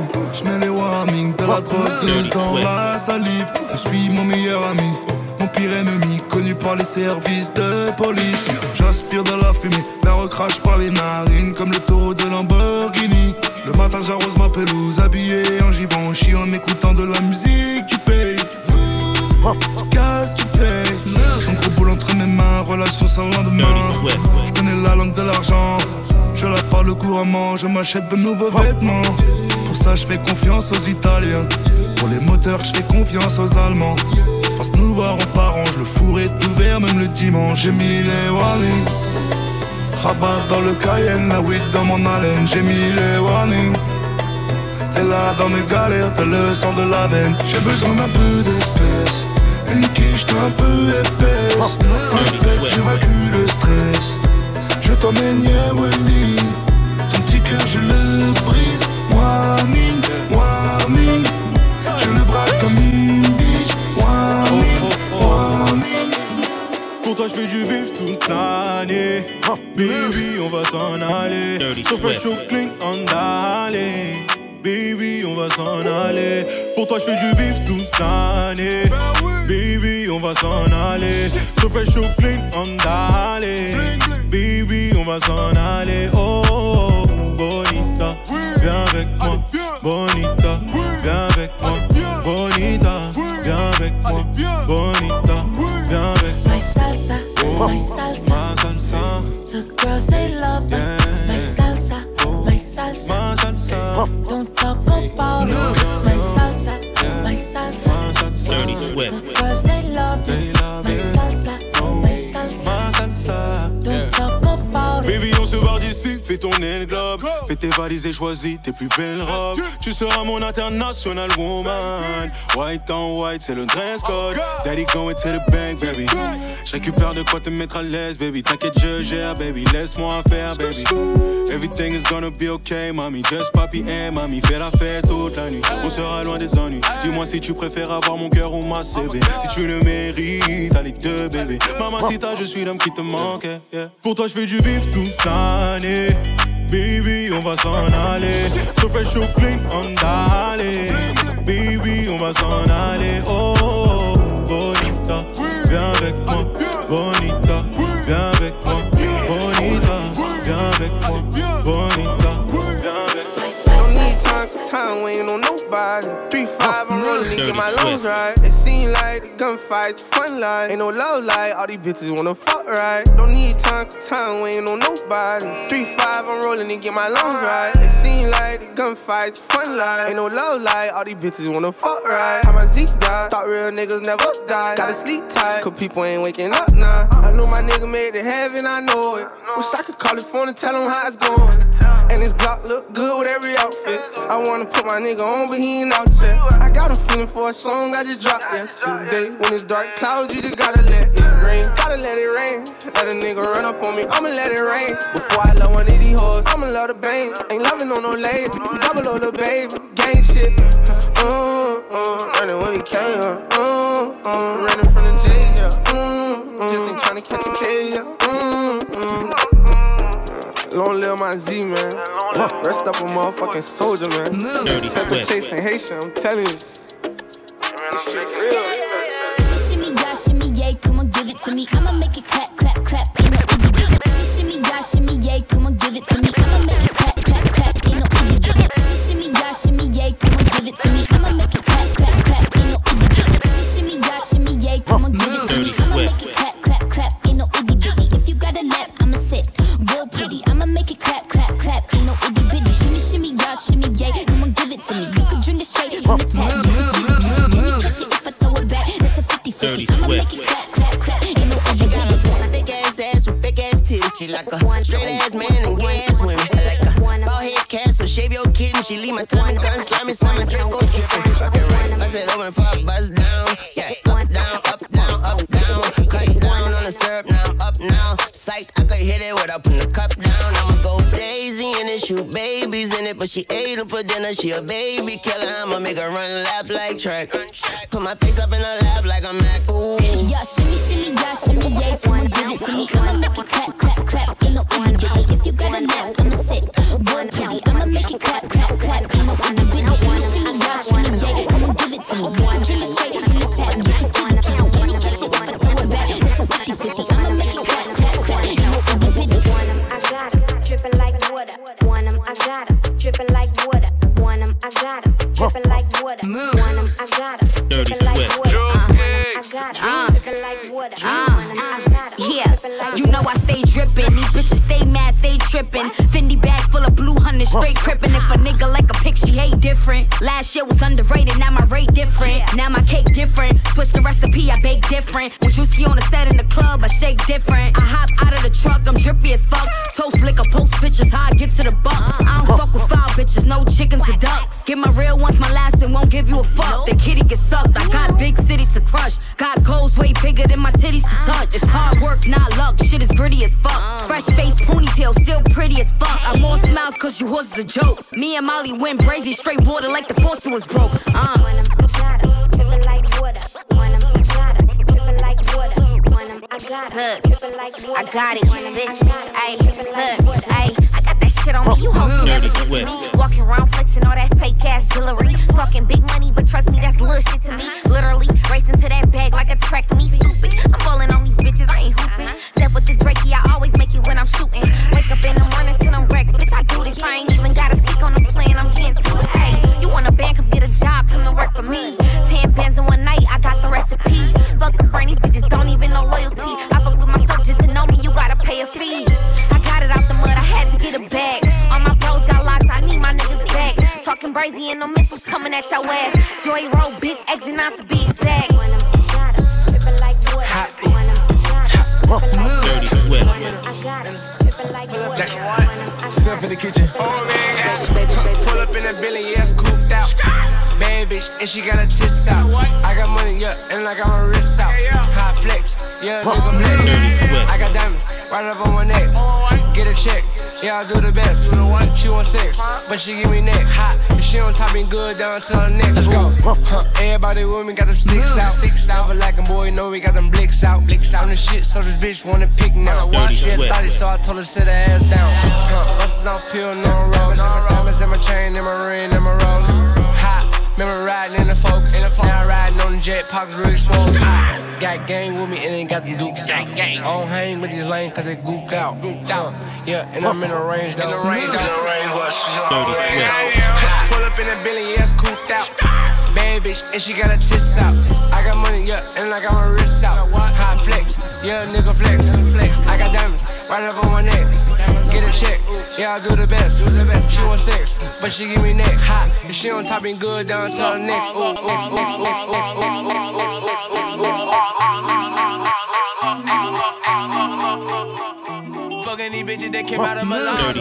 pas trop de dose dans la salive. Je suis mon meilleur ami, mon pire ennemi, connu par les services de police. J'aspire dans la fumée, la recrache par les narines comme le taureau de Lamborghini. Le matin j'arrose ma pelouse, habillé en Givenchy, en écoutant de la musique, tu payes. Tu casses, tu payes. Son gros boule entre mes mains, relation sans lendemain. Je connais la langue de l'argent, je la parle couramment, je m'achète de nouveaux vêtements. Pour ça je fais confiance aux Italiens, pour les moteurs je fais confiance aux Allemands. Pense nous voir en parents, je le four est ouvert même le dimanche. J'ai mis les warnings, rabat dans le Cayenne, la weed dans mon haleine. J'ai mis les warnings, t'es là dans mes galères, t'as le sang de la veine. J'ai besoin d'un peu d'espèce, une quiche un peu épaisse. Avec j'évacue le stress, je t'emmène à Welly. Ton petit cœur je le brise, warning, warning. Je le braque comme une biche, warning, warning. Pour toi je fais du beef toute l'année, baby on va s'en aller. So fresh, so clean, on darling, baby on va s'en aller. Pour toi je fais du beef toute l'année, baby on va s'en aller. So fresh, so clean, on darling, baby on va s'en aller. Oh, oh, oh bonita, viens avec moi, bonita, viens avec moi, bonita, viens avec moi, bonita, viens avec moi. My salsa, oh, my salsa, my salsa. The girls they love me. Yeah. My salsa, oh, my salsa, my salsa. Don't talk about no. It. My salsa, yeah. My salsa, my salsa. Dirty Swift. The girls they love me. My salsa, oh, my salsa, my salsa. Don't talk about it. Baby, on se barre d'ici, fais ton englobe. Fais tes valises et choisis tes plus belles robes. Tu seras mon international woman. White on white, c'est le dress code. Daddy going to the bank, baby. Je récupère de quoi te mettre à l'aise, baby. T'inquiète, je gère, baby. Laisse-moi faire, baby. Everything is gonna be okay, mommy. Just papi et mommy. Fais la fête toute la nuit, on sera loin des ennuis. Dis-moi si tu préfères avoir mon cœur ou ma CB. Si tu le mérites, t'as les deux, baby. Mamacita, je suis l'homme qui te manque. Yeah. Pour toi, je fais du vif toute l'année. Baby, on va s'en aller. So fresh, so clean, on d'aller. Baby, on va s'en aller. Oh, oh, oh bonita, viens avec moi. Bonita, viens avec moi. Bonita, viens avec moi. Bonita, viens avec moi. Don't need time for time when you know nobody. 3-5, I'm really get my lungs right. It seems like gunfights, fun life. Ain't no love life, all these bitches wanna fuck right. Don't need time for time when you know nobody. 3-5, I'm rolling and get my lungs right. It seems like gunfights, fun life. Ain't no love life, all these bitches wanna fuck right. How my Zeke died, thought real niggas never died. Gotta sleep tight, cause people ain't waking up now. I know my nigga made it heaven, I know it. Wish I could call his phone and tell him how it's going. And his Glock look good with every outfit. I wanna put my nigga on, but he ain't out yet. I got a feeling for a song I just dropped yesterday. When it's dark clouds, you just gotta let it rain. Gotta let it rain. Let a nigga run up on me, I'ma let it rain. Before I love one of these hoes, I'ma love the bang. Ain't loving on no lady, double O the baby, gang shit. Running when he came, running from the J, just ain't tryna catch a K, Long live my Z, man. Rest up a motherfucking soldier, man. Pepper chasing Haitian, I'm telling you. This shit real. Shimmy, ya, shimmy, yay, come on, give it to me. I'ma make it clap, clap, clap. Shimmy, ya, shimmy, yay, come on, give it to me. I'ma make it clap, clap, clap. Shimmy, ya, shimmy, yay, come on, give it to me. I'ma make it clap, clap, clap. Shimmy, ya, shimmy, yay, come on, give it to me. I'ma make it clap, clap, clap. Ain't no iggy bitty. If you got a lap, I'ma sit. Real pretty, I'ma make it clap, clap, clap. Ain't no itty bitty. Shimmy, shimmy, y'all, shimmy, yay. Come on, give it to me. You can drink it straight from the tap. Can you catch it if I throw it back? That's a 50-50. I'ma make it clap, clap, clap. Ain't no itty bitty. Big ass ass with big ass titties. She like a straight ass man and gay ass women. Like a bald head cat, so shave your kitten. She leave my tummy gun slimy, slimy, Draco dripping. Fucking right. I said over and fuck, bust down. Yeah, up, down, up, down, up, down. Cut down on the syrup, now I'm up now. Psych, I could hit it without putting the cup down. I'ma go crazy in it, shoot babies in it. But she ate them for dinner, she a baby killer. I'ma make her run laps like track. Put my face up in her lap like a Mac, ooh. Yo, shimmy, shimmy, yo, shimmy, yeah, come on, give it to me. I'ma make it clap, clap, clap. Ain't no itty bitty. If you got a nap, I'ma sit. Real pretty, I'ma make it clap, clap, clap. Ain't no itty bitty. Shimmy, shimmy, yo, shimmy, yeah. got 'em, drippin' like water. Want 'em, I got 'em, drippin' like water. Want 'em, I got 'em, drippin' like water. I got 'em, drippin' like water. Yeah, you know I stay drippin'. These bitches stay mad, stay trippin'. Fendi bag full of blue honey, straight crippin'. If a nigga like a pick, she hate different. Last year was underrated, now my rate different. Now my cake different. Switch the recipe, I bake different. With Juicy on the set in the club, I shake different. I hop out of the truck, I'm drippy as fuck. Toast liquor, post bitches, how I get to the bucks. I don't fuck with foul bitches, no chickens or ducks. Get my real ones, my last, and won't give you a fuck. The kitty gets sucked, I got big cities to crush. Got goals way bigger than my titties to touch. It's hard work, not luck, shit is gritty as fuck. Fresh face, ponytail, still pretty as fuck. I'm more smiles cause you horses a joke. Me and Molly went brazy, straight water like the faucet was broke. I got it, ayy, look, ayy, I got that shit on me, you hoes never get me. Walking around flexing all that fake ass jewelry. Talking big money, but trust me, that's little shit to me. Literally, racing to that bag like a track to me, stupid. I'm falling on these bitches, I ain't hooping. Step with the Drakey, I always make it when I'm shooting. Wake up in the morning to them wrecks, bitch, I do this. I ain't even gotta speak on the plan, I'm getting to it, ayy. You want a band, come get a job, come and work for me. 10 bands in one night, I got the recipe. Fuck the friend, these bitches don't even know loyalty. I fuck with myself just to know me, you gotta pay a fee. I got it out the mud, I had to get a bag. All my bros got locked, I need my niggas back. Talking brazy and no missiles coming at your ass. Joy roll, bitch, exit out to be exact. Dirty sweat. That's what. Step in the kitchen. Oh, man. Pull up in a billion, yeah, it's cooped out. Bad bitch, and she got her tits out. I got money, yeah, and I got my wrists out. High flex, yeah, nigga flex. I got diamonds, right up on my neck. Get a check, yeah, I do the best. She want sex, but she give me neck. Hot, if she on top, ain't good, down to her neck. Let's go. Everybody with me got them sticks out. Never like a boy, know we got them blicks out. I'm the shit, so this bitch wanna pick now. She had 30, so I told her sit her ass down. Buses off pill, no rolls. Diamonds in my chain, in my ring, in my roller. Remember riding in the Focus. Now riding on the jet, pockets really swole. Got gang with me and ain't got them dukes out. I don't hang with these lanes cause they gooped out. Yeah, and I'm in the range though. Pull up in a billion, yeah, it's cooped out. Bad bitch, and she got her tits out. I got money, yeah, and I got my wrists out. High flex, yeah, nigga flex. I got diamonds, right up on my neck. Get a check, yeah, I do the best. She want sex, but she give me neck. Hot, if she on top, ain't good, down to her next. Fucking these bitches that came out of Milan.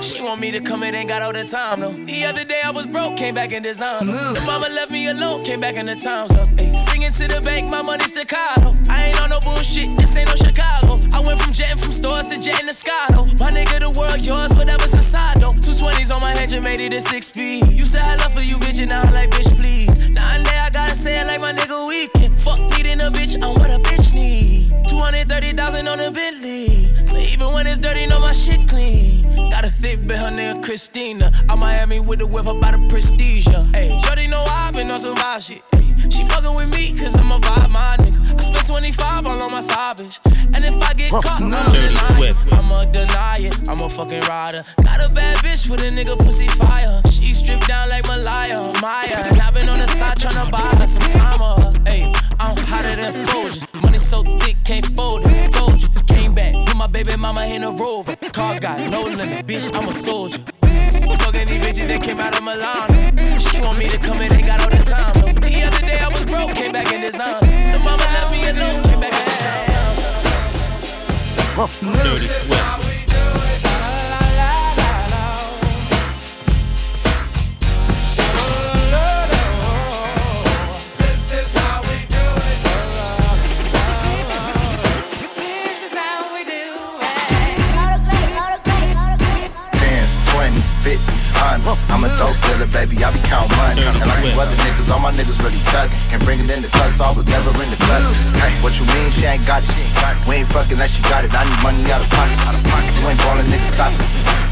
She want me to come in, ain't got all the time, though. The other day I was broke, came back in designer. The mama left me alone, came back in the times up. Singing to the bank, my money's Chicago. I ain't on no bullshit, this ain't no Chicago. I went from jetting from stores to jetting the sky, though. My nigga, the world yours, whatever's inside, though. 220s on my head, you made it a 6 feet. You said I love for you, bitch, and now I'm like, bitch, please. Now and there, I gotta say it like my nigga weekend. Fuck needing a bitch, I'm what a bitch need. 230,000 on a Bentley. So even when it's dirty, know my shit clean. Got a thick bitch, her name Christina. I'm Miami with a whip, about a prestige. Ayy, shorty know I've been on some vibe shit. She fucking with me, cause I'm a vibe, my nigga. I spent 25 all on my side, bitch. And if I get caught, I'ma deny it. I'm a fucking rider. Got a bad bitch with a nigga pussy fire. She stripped down like Maya. And I been on the side tryna buy her some time on her. Ayy, I'm hotter than Folgers. Money so thick, can't fold it. Told you, came back with my baby mama in a Rover. Car got no limit, bitch, I'm a soldier. Fucking these bitches that came out of Milan. She want me to come in, ain't got all the time. The other day I was broke, came back in design. The mama left me alone, came back in the time. Dirty sweat. I'm a dope dealer, baby, I be counting money. And like these other niggas, all my niggas really thuggin'. Can't bring it in the club, so I was never in the club. Hey, what you mean she ain't got it? We ain't fuckin' unless she got it. I need money out of pocket. You ain't ballin', niggas, stop it.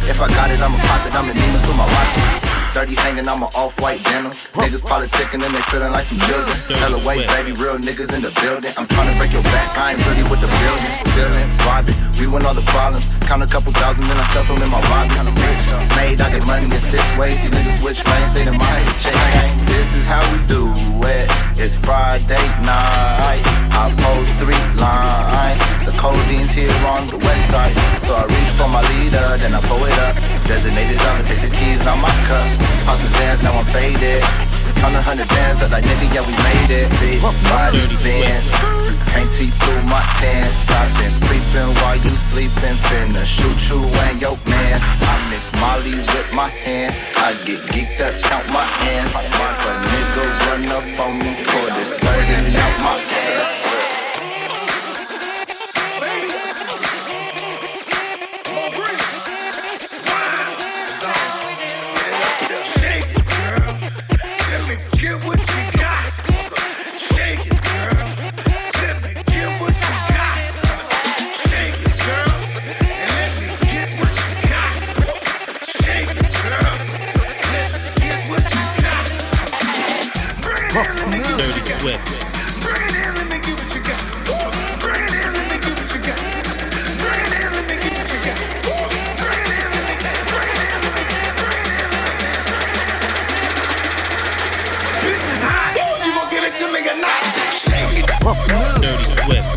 If I got it, I'ma pop it. I'm in Nemus with my rocket. 30 30 hanging, I'm an off-white denim. Niggas politicking and they feeling like some children. Hella white, baby, real niggas in the building. I'm trying to break your back, I ain't really with the building. Stealing, robbing, we win all the problems. Count a couple thousand, then I stuff them in my robbers. Made out their money in 6 ways. You niggas switch lanes, stay the mind to change. This is how we do it. It's Friday night. I pulled 3 lines. The codeine's here on the west side. So I reach for my leader, then I pull it up. Designated driver, take the keys, now my cup. Pause some Zans, now I'm faded. Count 100 bands, up like nigga, yeah, we made it. Big body bands, can't see through my tan. I've been creeping while you sleeping, finna shoot you and your mans. I mix Molly with my hand, I get geeked up, count my hands. If a nigga run up on me, pour this 30 out my ass. Bring it in, let me get what you got. Bring it in, let me get what you got. Bring it in, let me get what you got. Bring it in, let me get, bring it in, let me get, bring it in, let me get, bring it in, let me get. Bitch is hot, you gon' give it to me or not? Shake it. Dirty Swift. Give it to me. Dirty Swift.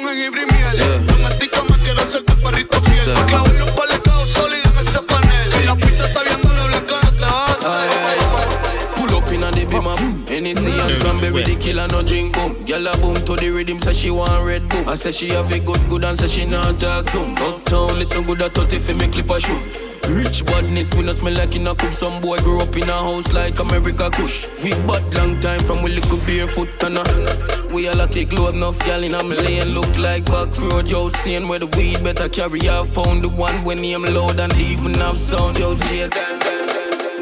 pongan y brimiel. Romantico más que no soy tu perrito fiel. Pa' clavar los palecados sólidos en ese panel. Si la pista está viendo la blanca no te va a hacer. Pull up in a the beam up. Hennessy and cranberry, the killer no drink boom. Girl a boom to the rhythm, say she want red boom. I say she have a good and say she not talk soon. Uptown listen good at 30 for me clip a shoe. Rich badness, we no smell like in a cup. Some boy grew up in a house like America Kush. We bad long time from we little barefoot and we all a kick load enough gal in a lane. Look like back road, yo, seen where the weed better carry half pound. The one when name loud and even half sound, yo, J gang.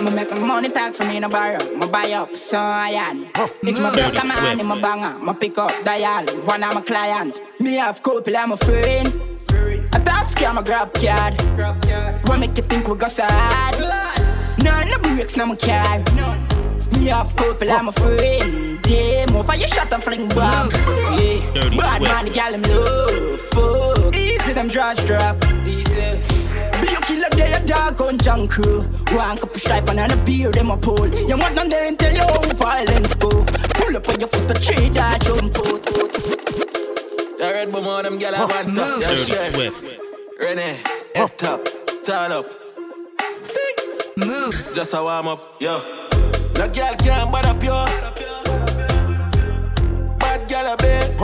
I make my money talk for me in a borrow. I buy up, so I am. It's my broke man, hand, my banger. I pick up, dial, one of my client. Me have couple, I'm a friend. A top scam, I grab card. What make you think we go sad? None of the bricks, no my car. Me have couple, I'm a friend. Yeah, move for your shot and fling back. Yeah, bad man, the gal, I'm low. Fuck, easy, them drugs drop. Easy. You kill a day a dog on junk crew. One couple stripe and a beer them a pull. You want them there and tell you how violence go. Pull up on your foot to trade that jump out. The red bomb on them gyal a hands up. Your chef, Renee, head top, turn up. Six, move. Just a warm up, yo. No gyal can't bad up, yo. Bad gyal a bit.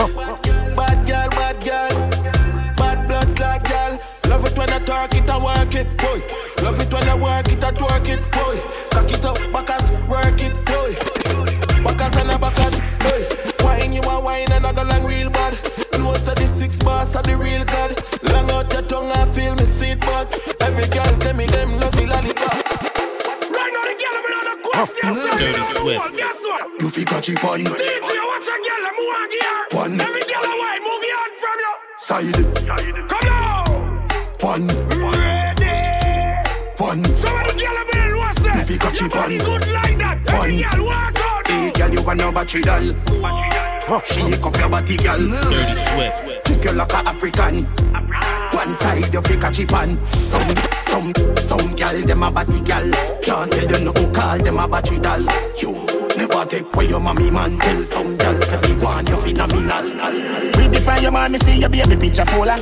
Bad gyal, bad gyal. Bad blood like gyal. Love it when I talk it and work it, boy. Love it when I work it and twerk it, boy. Cock it up, backers, work it, boy. Backers and a backers, boy. Wine you a wine and I go long real bad. Close of the six bars of the real god. Long out your tongue and feel me seat back. Every girl tell me them love the lollipop. Right now the girl I'm in on a question. Guess what? You feel got your fun. DJ watch a girl I'm on here. Fun. Every girl a wine, move your hand from you. Side. Come on. One. Ready. One. So when the girl be lost, if you got your body good like that, one. Every girl walk out. Hey, girl, you want no battery doll? Shake up your body, girl. Kick you like a African. One side of you got your pan. Some girl them a batty girl. Can't tell you nothing, call them a battery doll. You. Never take away your mommy man. Tell some girls everyone you're phenomenal. We define your mommy, see your baby picture fuller.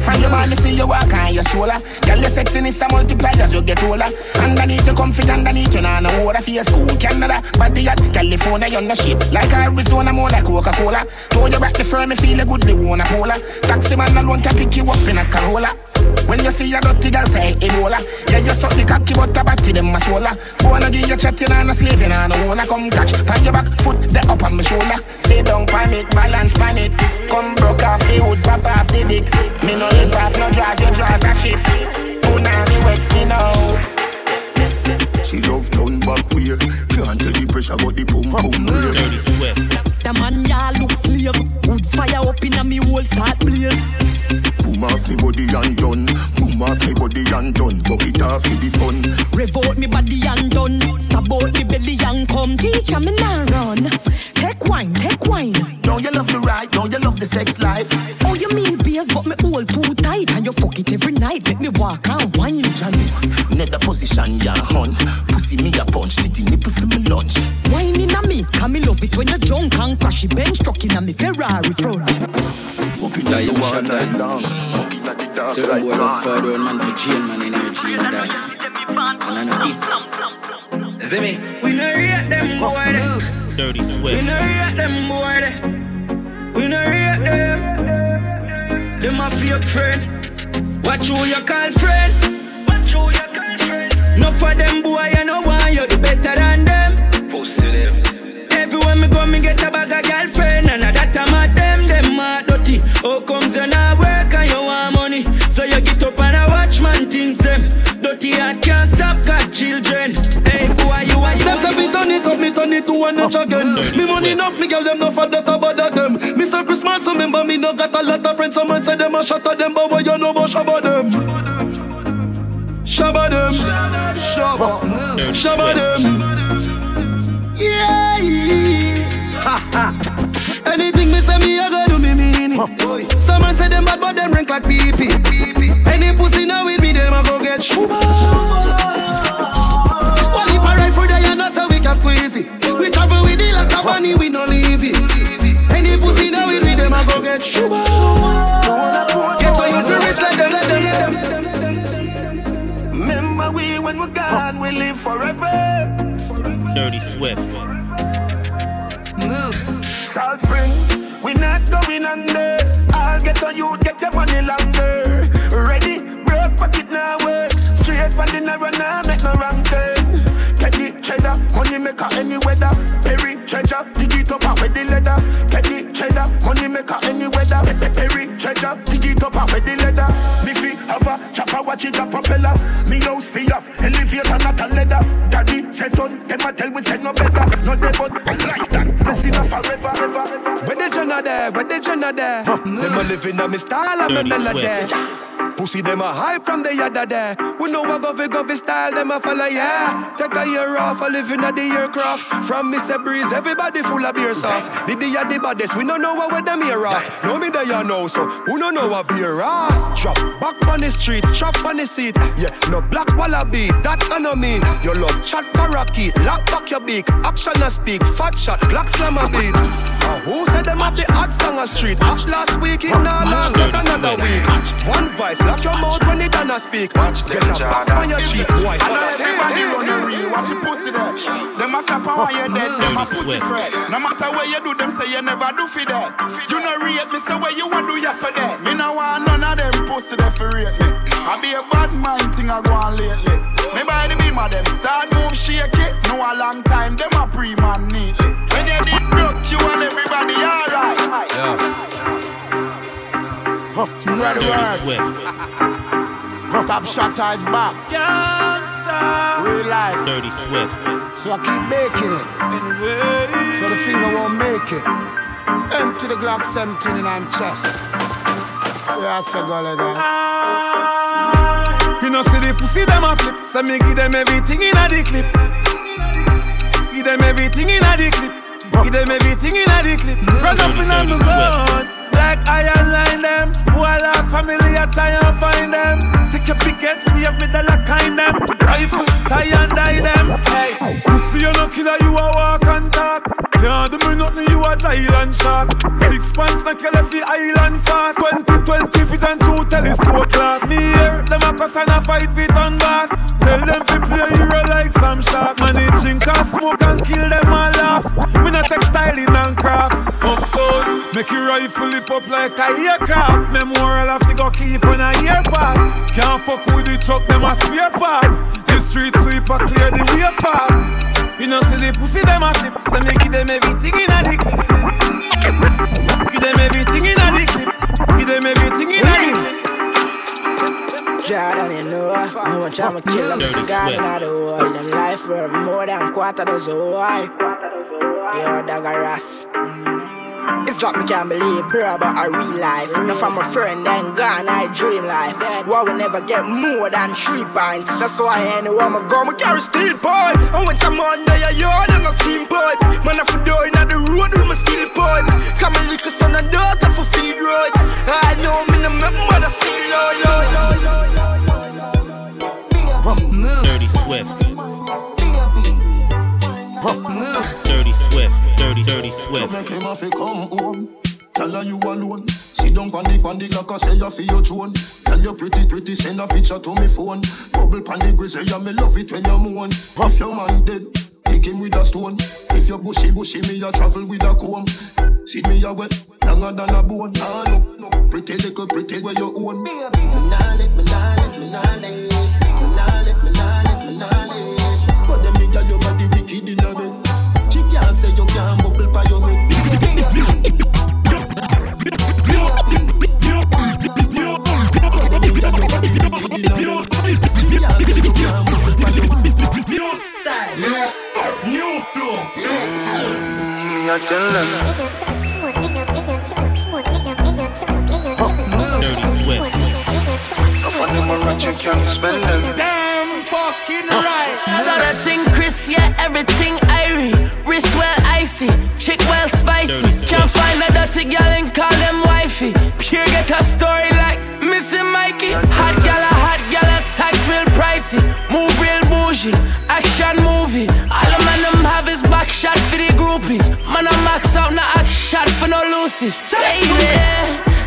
Find your mommy, see your walk on your shoulder. Girl, your sexiness a multiply as you get older. Underneath your comfort, underneath your nana. Water for your school, Canada, body at California, you're no shit. Like Arizona, more like Coca-Cola. Throw your back the firm, you feel a good, they wanna cola. Taxi man alone can pick you up in a Corolla. When you see a dirty girl say Ebola, yeah you suck the cocky but a batty them a swola. Wanna give you chatting and a slaving and a wanna come catch. Pan your back foot the up on my shoulder. Say don't panic, balance panic. Come broke off the wood, pop off the dick. Me no hip off no draws, your draws a shift. Punani wets you know. She love down back weird. Can't tell the pressure got the pum-pum weird. The man ya look slave. Wood fire up in a me whole start blaze. Boom off me body and done. Boom off me body and done. Bucket off with the sun. Rev out me body and done. Stab out me belly and come. Teacher me now run. Take wine, take wine. Now you love the ride, now you love the sex life. Oh you mean beers but me all too tight. And you fuck it every night. Let me walk and wine. Net the position ya hunt. Pussy me a punch, titty nipple for me lunch. Whining a me, cause me love it when you're drunk and crashy bench truck in a me Ferrari front. Walking at the ocean night long, fucking at the dark side gone. So the man for chain man energy and that. And I know it. See me? We no rate them boy. Dirty sweat. We no rate them boy. We no rate them. Them a fake friend. Watch who you call friend. Watch who you call friend. No for them boy, you know why you're the better than them. Pussy them. Everywhere me go, me get a bag of girlfriend. And I that I'm at them are dirty. How comes you not work and you want money? So you get up and I watch man things them. Dirty and can't stop got children. Hey boy, you are you. Them say we turn it up, me turn it to one inch again. Me money enough, me girl them no for that about them. Me say Christmas, remember me no got a lot of friends. Some man say them a shatter them, but boy you know about shabba them. Shabba them, shabba, shabba them. Yeah, anything me say me I go do me mean it. Some man say them bad but them rank like pee pee. Any pussy now with me them a go get shuba. Only for right for day and not so we can squeeze it. We travel with it like a bunny we no leave it. Any pussy now with me them a go get shuba. get on you, get your money longer. Ready, break pocket now work. Straight for dinner and now make no wrong turn. Get the cheddar, money maker any weather. Perry treasure, dig it up and with the leather. Get the cheddar, money maker any weather. Perry treasure, dig it up and with the leather. Me fi have a chopper, watch it a propeller. Me house fi off, elevator not a leather. Daddy say son, them a tell we say no better. No they but I like that. Blessing a forever, ever. Where the John are there? Where the John are there? Them a living on me style and me melody. Pussy them a hype from the yada there. We know a govy style, them a follow, yeah. Take a year off, a living at the aircraft. From Miss Breeze, everybody full of beer sauce. Did the yaddy baddest, we don't know where them ear off. No me there you know, so who don't know a beer ass? Drop back on the streets, chop on the seat. Yeah, no black wallaby, that I know mean. You love chat parakeet, lock back your beak. Action and speak, fat shot, black slam a beat. Who said them at the hot song on street? Ash last week, it now last not another week. One vice, lock your mouth when it done a speak. Get a pass on your cheek, why? And now everybody run the real, watch you pussy there. Them a clap on your dead, them a pussy fret. No matter where you do, them say you never do for that. You no rate me, say where you want do yesterday. Me no want none of them pussy there for rate me. I be a bad mind thing I go on lately. Me by the beam of them, start move shake it. No a long time, them a pre-man neatly. When you did broke, you and everybody alright. Yeah. Dirty Swift. Top Shotter is back. Gangsta. Real life. Dirty Swift. So I keep making it. So the finger won't make it. Empty the Glock 17 and I'm chest. Yeah, so go like that. You know, see the pussy them a flip. So me give them everything in the clip. Give them everything in the clip. Give them everything in a clip. Run up in on the zone. Black iron line them. Who I lost family I try and find them. Take your picket, see if me the lock kind them. Rifle, tie and die them. Hey, pussy you no killer, you a walk and talk. Yeah, do me nothing, you a island shark. 6 pounds na kill if the island fast. 20 vision through telescope glass. Me here, them a cuss and a fight with unbass. Tell them to play hero like some shark. Managing can smoke and kill them all off. Me not textile in and craft. Uptown, make your rifle lift up like a aircraft. Memorial have to go keep on a year pass. Can't fuck with the truck, them a spare parts. The street sweeper clear the way fast. You know see the pussy them a flip. So me give them everything in a dick. Give them everything in a dick. Give them everything in a clip. Jordan, you know, how much I'm a killer, I'm a cigar in the world. Them life worth more than quarter dozen why. Yo, dog a ras. It's like me can't believe, bro, but a real life. Enough from a friend and gone, I dream life. Why we never get more than 3 pints? That's why anyone I go, I carry steel pole. I went to Monday, I yard and a steam pole. Man, I for doing on the road with my steel pole. Come and lick a son and daughter for feed road. I know me no make mother see low. Dirty Swift. Dirty Swift. Dirty Swift. Make him have to come home. Tell her you alone. Sit down pan the clock and say you feel your throne. Tell your pretty send a picture to me phone. Bubble pan the grizzly, yeah, me love it when you moan. If your man dead, pick him with a stone. If you bushy, me a travel with a comb. See me a wet, younger than a bone. Nah, no, pretty little pretty where you own. Me nah live, me nah live, me nah live. Me nah live, me nah live, me nah live. But them nigga your body wicked in a bed. She can't say you can't bubble by your head. New damn fucking right. Another thing, Chris, yeah, everything irie. Wrist well icy, chick well spicy. Can't find a dirty girl and call them wifey. Pure get a story like Missy Mikey. Hot gala, tax real pricey. Move real bougie, action movie. All the man them have is back shot for the groupies. Man I max out, not act shot for no loosies. Lady,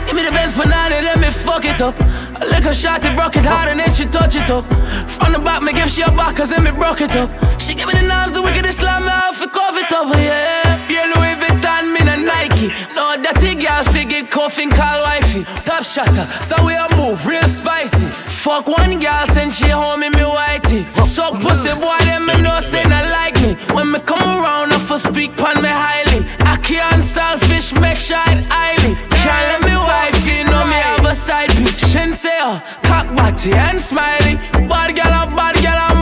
give me the best banana, let me fuck it up. I lick her shot, it broke it hard and then she touch it up. From the back, me give she a back, cause then me broke it up. She give me the nose, the wickedest slam, me off, it cover it up, yeah. Yeah, Louis Vuitton, me Nike. No dirty girl figure coughing call wifey. Top shatter, so we a move real spicy. Fuck one girl send she home in me whitey. Suck pussy boy them me no say not like me. When me come around I for speak pon me highly. I can't selfish make sure it highly. Can't let me wifey know me have a side piece. Shinseo, cock body and smiley. Bad girl I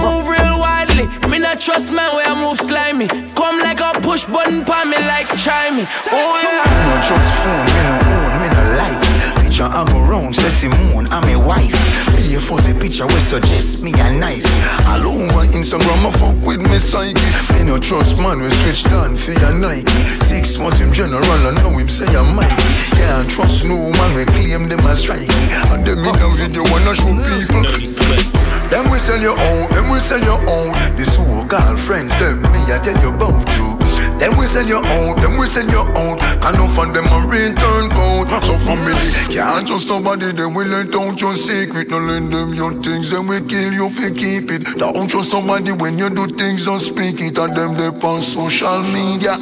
move real widely. Me not trust man where I move slimy. Come like a push button pan me like chimey. Oh yeah. Me no trust phone, me no own, me no like. Picture I go round, say Simone, I'm a wife. Be a fuzzy picture we suggest me a knife. All over Instagram I fuck with me psyche. Me no trust man we switch down for your Nike. 6 months him general and now him say I'm Mikey. Can't trust no man we claim them as strikey. And them in a video wanna show people. Them we sell your own, them we sell your own. This whole girlfriends, them me I tell you about you. Them we sell your own, them we sell your own. Can't offer them a return code. So family, can't trust nobody. Then we let out your secret. Don't lend them your things, then we kill you if you keep it. Don't trust somebody when you do things, don't speak it. And them they on social media.